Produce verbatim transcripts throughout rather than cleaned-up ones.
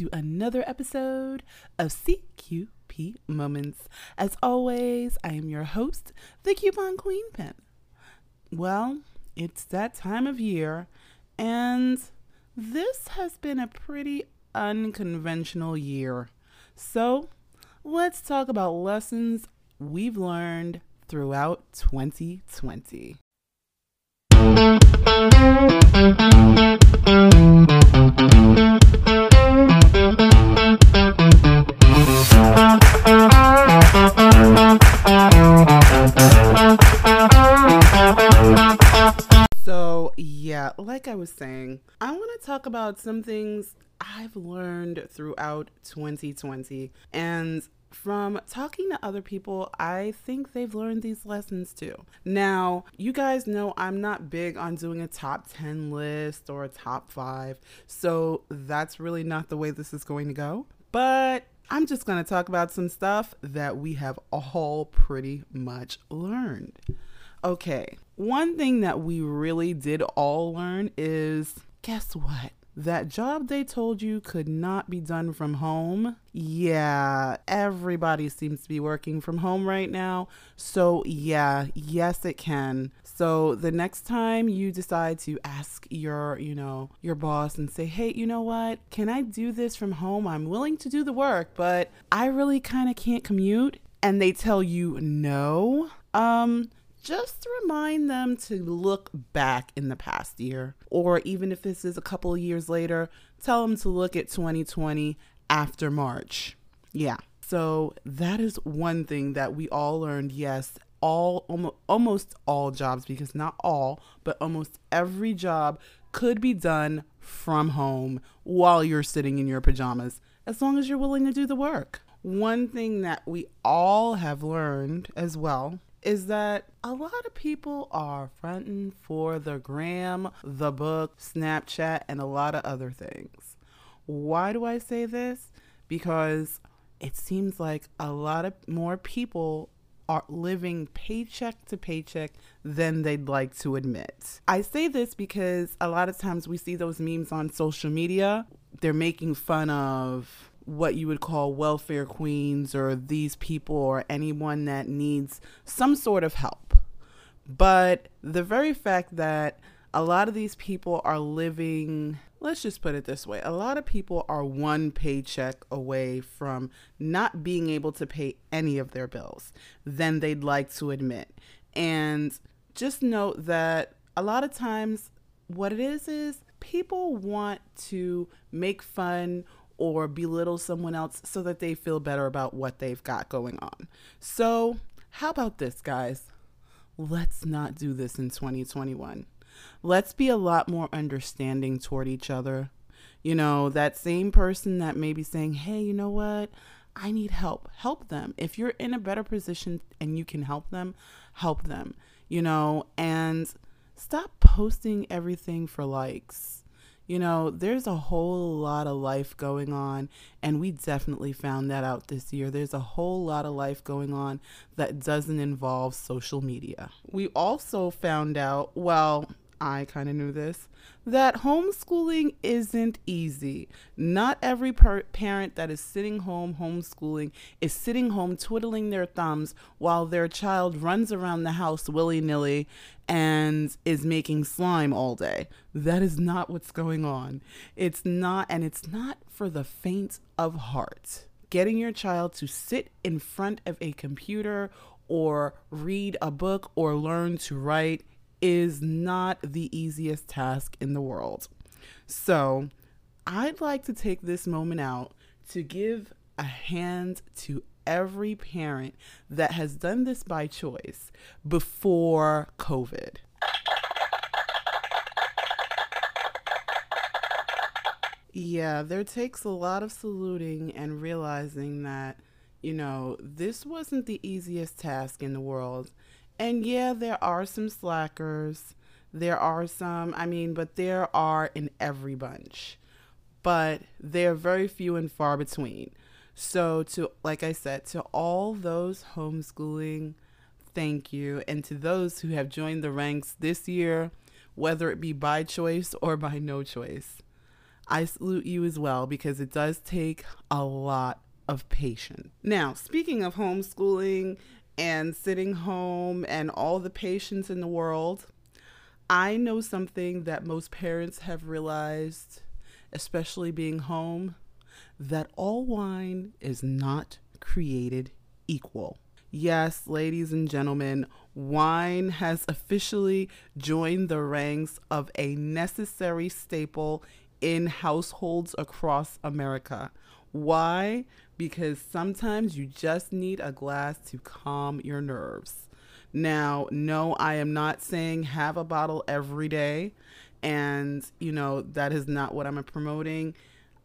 to another episode of C Q P Moments. As always, I am your host, the Coupon Queen Pen. Well, it's that time of year, and this has been a pretty unconventional year. So let's talk about lessons we've learned throughout twenty twenty. So, yeah, like I was saying, I want to talk about some things I've learned throughout twenty twenty, and from talking to other people, I think they've learned these lessons too. Now, you guys know I'm not big on doing a top ten list or a top five, so that's really not the way this is going to go. But I'm just going to talk about some stuff that we have all pretty much learned. Okay, one thing that we really did all learn is, guess what? That job they told you could not be done from home. Yeah, everybody seems to be working from home right now. So yeah, yes it can. So the next time you decide to ask your, you know, your boss and say, hey, you know what? Can I do this from home? I'm willing to do the work, but I really kind of can't commute. And they tell you no. Um... Just remind them to look back in the past year, or even if this is a couple of years later, tell them to look at twenty twenty after March. Yeah. So that is one thing that we all learned. Yes, all almost, almost all jobs, because not all, but almost every job could be done from home while you're sitting in your pajamas, as long as you're willing to do the work. One thing that we all have learned as well is that a lot of people are fronting for the gram, the book, Snapchat, and a lot of other things. Why do I say this? Because it seems like a lot of more people are living paycheck to paycheck than they'd like to admit. I say this because a lot of times we see those memes on social media. They're making fun of what you would call welfare queens or these people or anyone that needs some sort of help. But the very fact that a lot of these people are living, let's just put it this way, a lot of people are one paycheck away from not being able to pay any of their bills than they'd like to admit. And just note that a lot of times what it is is people want to make fun or belittle someone else so that they feel better about what they've got going on. So how about this, guys? Let's not do this in twenty twenty-one. Let's be a lot more understanding toward each other. You know, that same person that may be saying, hey, you know what? I need help. Help them. If you're in a better position and you can help them, help them, you know, and stop posting everything for likes. You know, there's a whole lot of life going on, and we definitely found that out this year. There's a whole lot of life going on that doesn't involve social media. We also found out, well, I kind of knew this, that homeschooling isn't easy. Not every per- parent that is sitting home homeschooling is sitting home twiddling their thumbs while their child runs around the house willy-nilly and is making slime all day. That is not what's going on. It's not, and it's not for the faint of heart. Getting your child to sit in front of a computer or read a book or learn to write is not the easiest task in the world. So I'd like to take this moment out to give a hand to every parent that has done this by choice before COVID. Yeah, there takes a lot of saluting and realizing that, you know, this wasn't the easiest task in the world. And yeah, there are some slackers. There are some, I mean, but there are in every bunch. But they're very few and far between. So to, like I said, to all those homeschooling, thank you. And to those who have joined the ranks this year, whether it be by choice or by no choice, I salute you as well, because it does take a lot of patience. Now, speaking of homeschooling and sitting home and all the patience in the world, I know something that most parents have realized, especially being home, that all wine is not created equal. Yes, ladies and gentlemen, wine has officially joined the ranks of a necessary staple in households across America. Why? Because sometimes you just need a glass to calm your nerves. Now, no, I am not saying have a bottle every day, and you know, that is not what I'm promoting,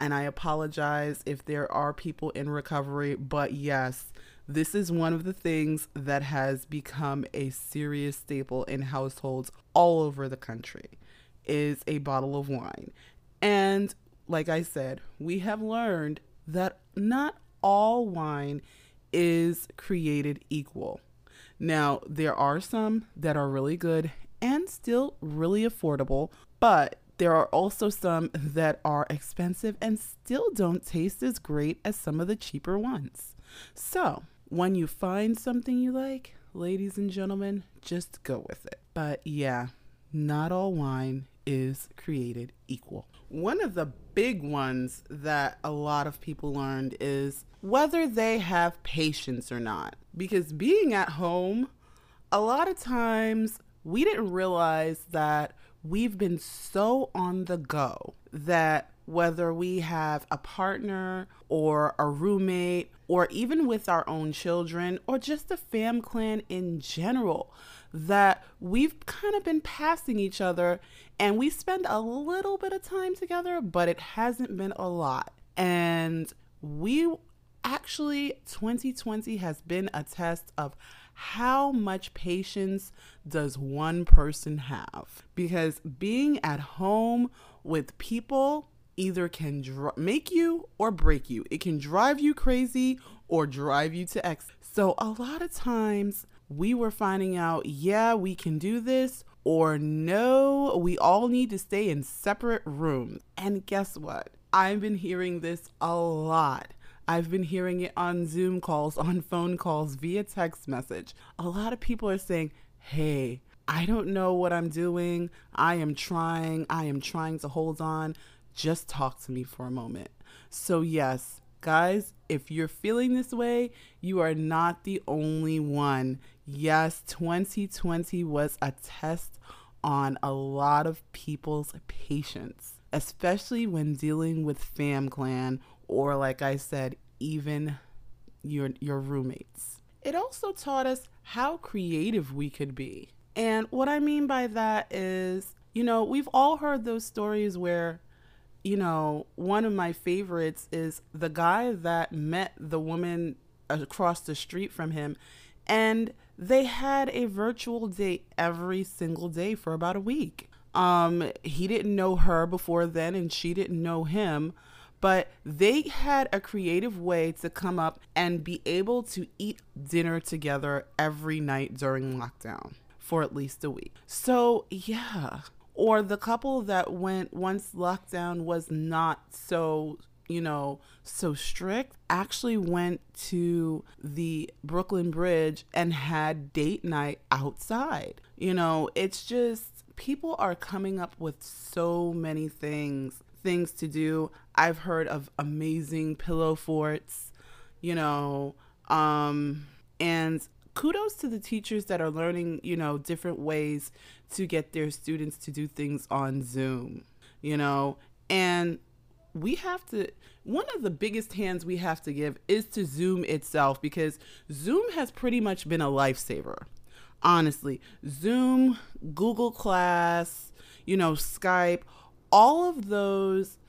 and I apologize if there are people in recovery, but yes, this is one of the things that has become a serious staple in households all over the country, is a bottle of wine. And like I said, we have learned that not all wine is created equal. Now, there are some that are really good and still really affordable, but there are also some that are expensive and still don't taste as great as some of the cheaper ones. So when you find something you like, ladies and gentlemen, just go with it. But yeah, not all wine is created equal. One of the big ones that a lot of people learned is whether they have patience or not. Because being at home, a lot of times we didn't realize that we've been so on the go that whether we have a partner or a roommate or even with our own children or just the fam clan in general, that we've kind of been passing each other and we spend a little bit of time together, but it hasn't been a lot. And we actually, twenty twenty has been a test of how much patience does one person have? Because being at home with people either can dr- make you or break you. It can drive you crazy or drive you to X. So a lot of times we were finding out, yeah, we can do this, or no, we all need to stay in separate rooms. And guess what? I've been hearing this a lot. I've been hearing it on Zoom calls, on phone calls, via text message. A lot of people are saying, hey, I don't know what I'm doing. I am trying. I am trying to hold on. Just talk to me for a moment. So yes, guys, if you're feeling this way, you are not the only one. Yes, twenty twenty was a test on a lot of people's patience, especially when dealing with fam clan or, like I said, even your your roommates. It also taught us how creative we could be. And what I mean by that is, you know, we've all heard those stories where, you know, one of my favorites is the guy that met the woman across the street from him, and they had a virtual date every single day for about a week. Um, he didn't know her before then, and she didn't know him. But they had a creative way to come up and be able to eat dinner together every night during lockdown for at least a week. So yeah. Or the couple that went once lockdown was not so, you know, so strict, actually went to the Brooklyn Bridge and had date night outside. You know, it's just people are coming up with so many things. Things to do. I've heard of amazing pillow forts, you know, um, and kudos to the teachers that are learning, you know, different ways to get their students to do things on Zoom, you know, and we have to, one of the biggest hands we have to give is to Zoom itself, because Zoom has pretty much been a lifesaver. Honestly, Zoom, Google Class, you know, Skype, all of those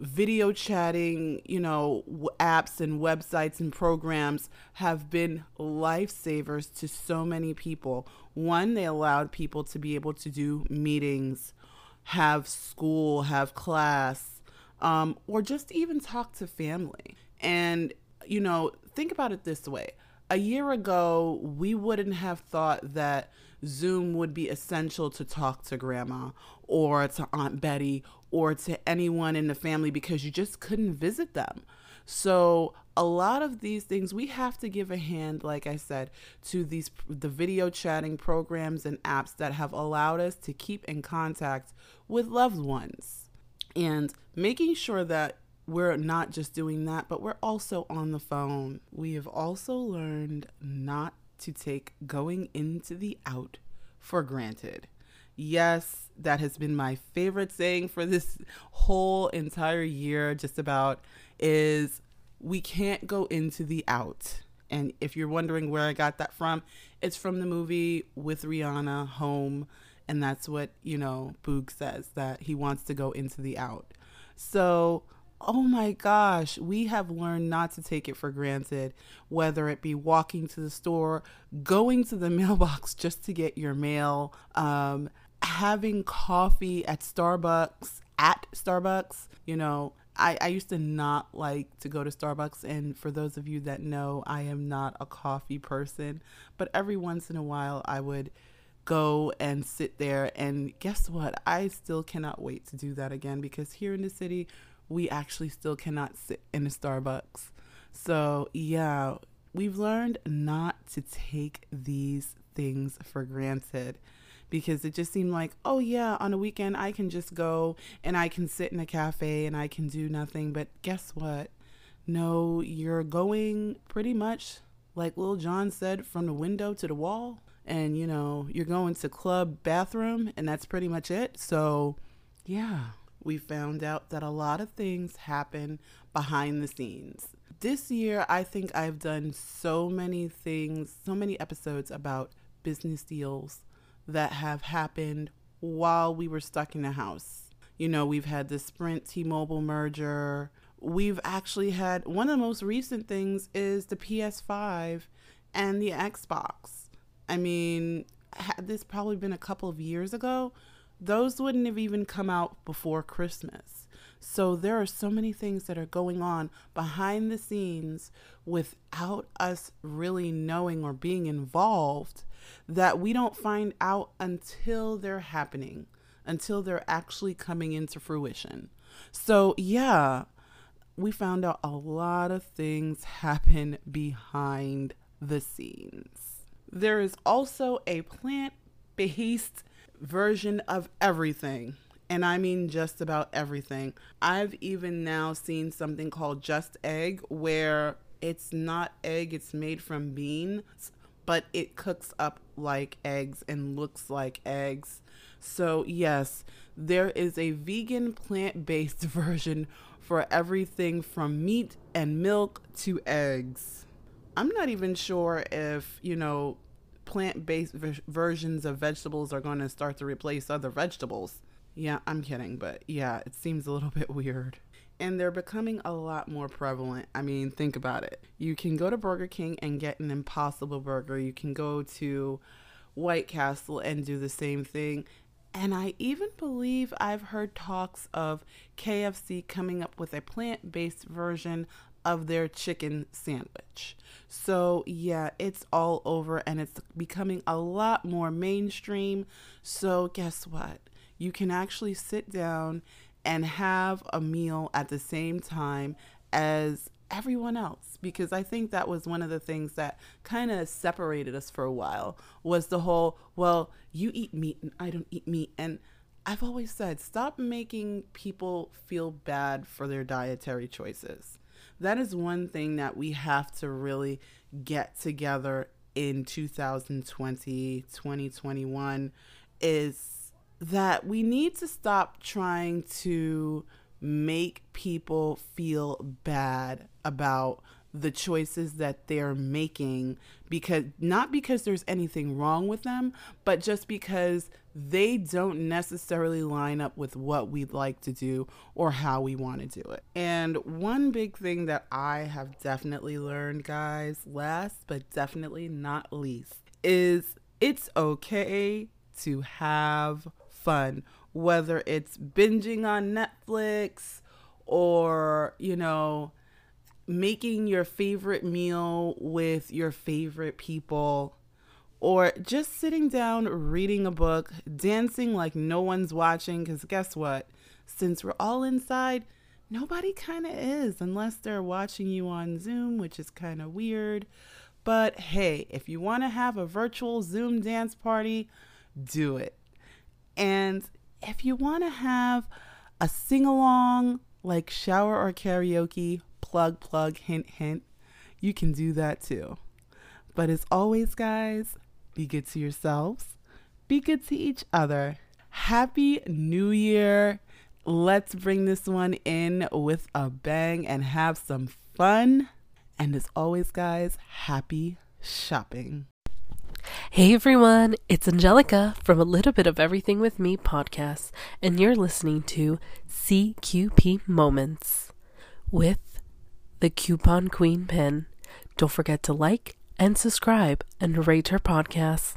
video chatting, you know, w- apps and websites and programs have been lifesavers to so many people. One, they allowed people to be able to do meetings, have school, have class, um, or just even talk to family. And, you know, think about it this way. A year ago, we wouldn't have thought that Zoom would be essential to talk to Grandma or to Aunt Betty or to anyone in the family because you just couldn't visit them. So a lot of these things, we have to give a hand, like I said, to these the video chatting programs and apps that have allowed us to keep in contact with loved ones, and making sure that we're not just doing that, but we're also on the phone. We have also learned not to take going into the out for granted. Yes, that has been my favorite saying for this whole entire year, just about, is we can't go into the out. And if you're wondering where I got that from, it's from the movie with Rihanna, Home. And that's what, you know, Boog says, that he wants to go into the out. So, oh my gosh, we have learned not to take it for granted, whether it be walking to the store, going to the mailbox just to get your mail, um, having coffee at Starbucks, at Starbucks, you know, I, I used to not like to go to Starbucks. And for those of you that know, I am not a coffee person, but every once in a while I would go and sit there. And guess what? I still cannot wait to do that again, because here in the city, we actually still cannot sit in a Starbucks. So yeah, we've learned not to take these things for granted, because it just seemed like, oh yeah, on a weekend, I can just go and I can sit in a cafe and I can do nothing. But guess what? No, you're going pretty much like Lil Jon said, from the window to the wall. And you know, you're going to club bathroom and that's pretty much it. So yeah, we found out that a lot of things happen behind the scenes. This year, I think I've done so many things, so many episodes about business deals that have happened while we were stuck in the house. You know, we've had the Sprint T-Mobile merger. We've actually had, one of the most recent things is the P S five and the Xbox. I mean, had this probably been a couple of years ago, those wouldn't have even come out before Christmas. So there are so many things that are going on behind the scenes without us really knowing or being involved, that we don't find out until they're happening, until they're actually coming into fruition. So yeah, we found out a lot of things happen behind the scenes. There is also a plant-based version of everything, and I mean just about everything. I've even now seen something called Just Egg, where it's not egg, it's made from beans, but it cooks up like eggs and looks like eggs. So yes, there is a vegan plant-based version for everything from meat and milk to eggs. I'm not even sure if, you know, plant-based v- versions of vegetables are going to start to replace other vegetables. Yeah, I'm kidding, but yeah, it seems a little bit weird. And they're becoming a lot more prevalent. I mean, think about it. You can go to Burger King and get an Impossible Burger. You can go to White Castle and do the same thing. And I even believe I've heard talks of K F C coming up with a plant-based version of their chicken sandwich. So yeah, it's all over and it's becoming a lot more mainstream. So guess what? You can actually sit down and have a meal at the same time as everyone else, because I think that was one of the things that kind of separated us for a while, was the whole, well, you eat meat and I don't eat meat. And I've always said, stop making people feel bad for their dietary choices. That is one thing that we have to really get together in two thousand twenty, twenty twenty-one, is that we need to stop trying to make people feel bad about the choices that they're making, because not because there's anything wrong with them, but just because they don't necessarily line up with what we'd like to do or how we want to do it. And one big thing that I have definitely learned, guys, last but definitely not least, is it's okay to have fun, whether it's binging on Netflix or, you know, making your favorite meal with your favorite people, or just sitting down, reading a book, dancing like no one's watching, because guess what? Since we're all inside, nobody kind of is, unless they're watching you on Zoom, which is kind of weird. But hey, if you want to have a virtual Zoom dance party, do it. And if you want to have a sing-along, like shower or karaoke, plug, plug, hint, hint, you can do that too. But as always, guys, be good to yourselves. Be good to each other. Happy New Year. Let's bring this one in with a bang and have some fun. And as always, guys, happy shopping. Hey everyone, it's Angelica from A Little Bit of Everything with Me podcast, and you're listening to C Q P Moments with the Coupon Queen Pen. Don't forget to like and subscribe and rate her podcast.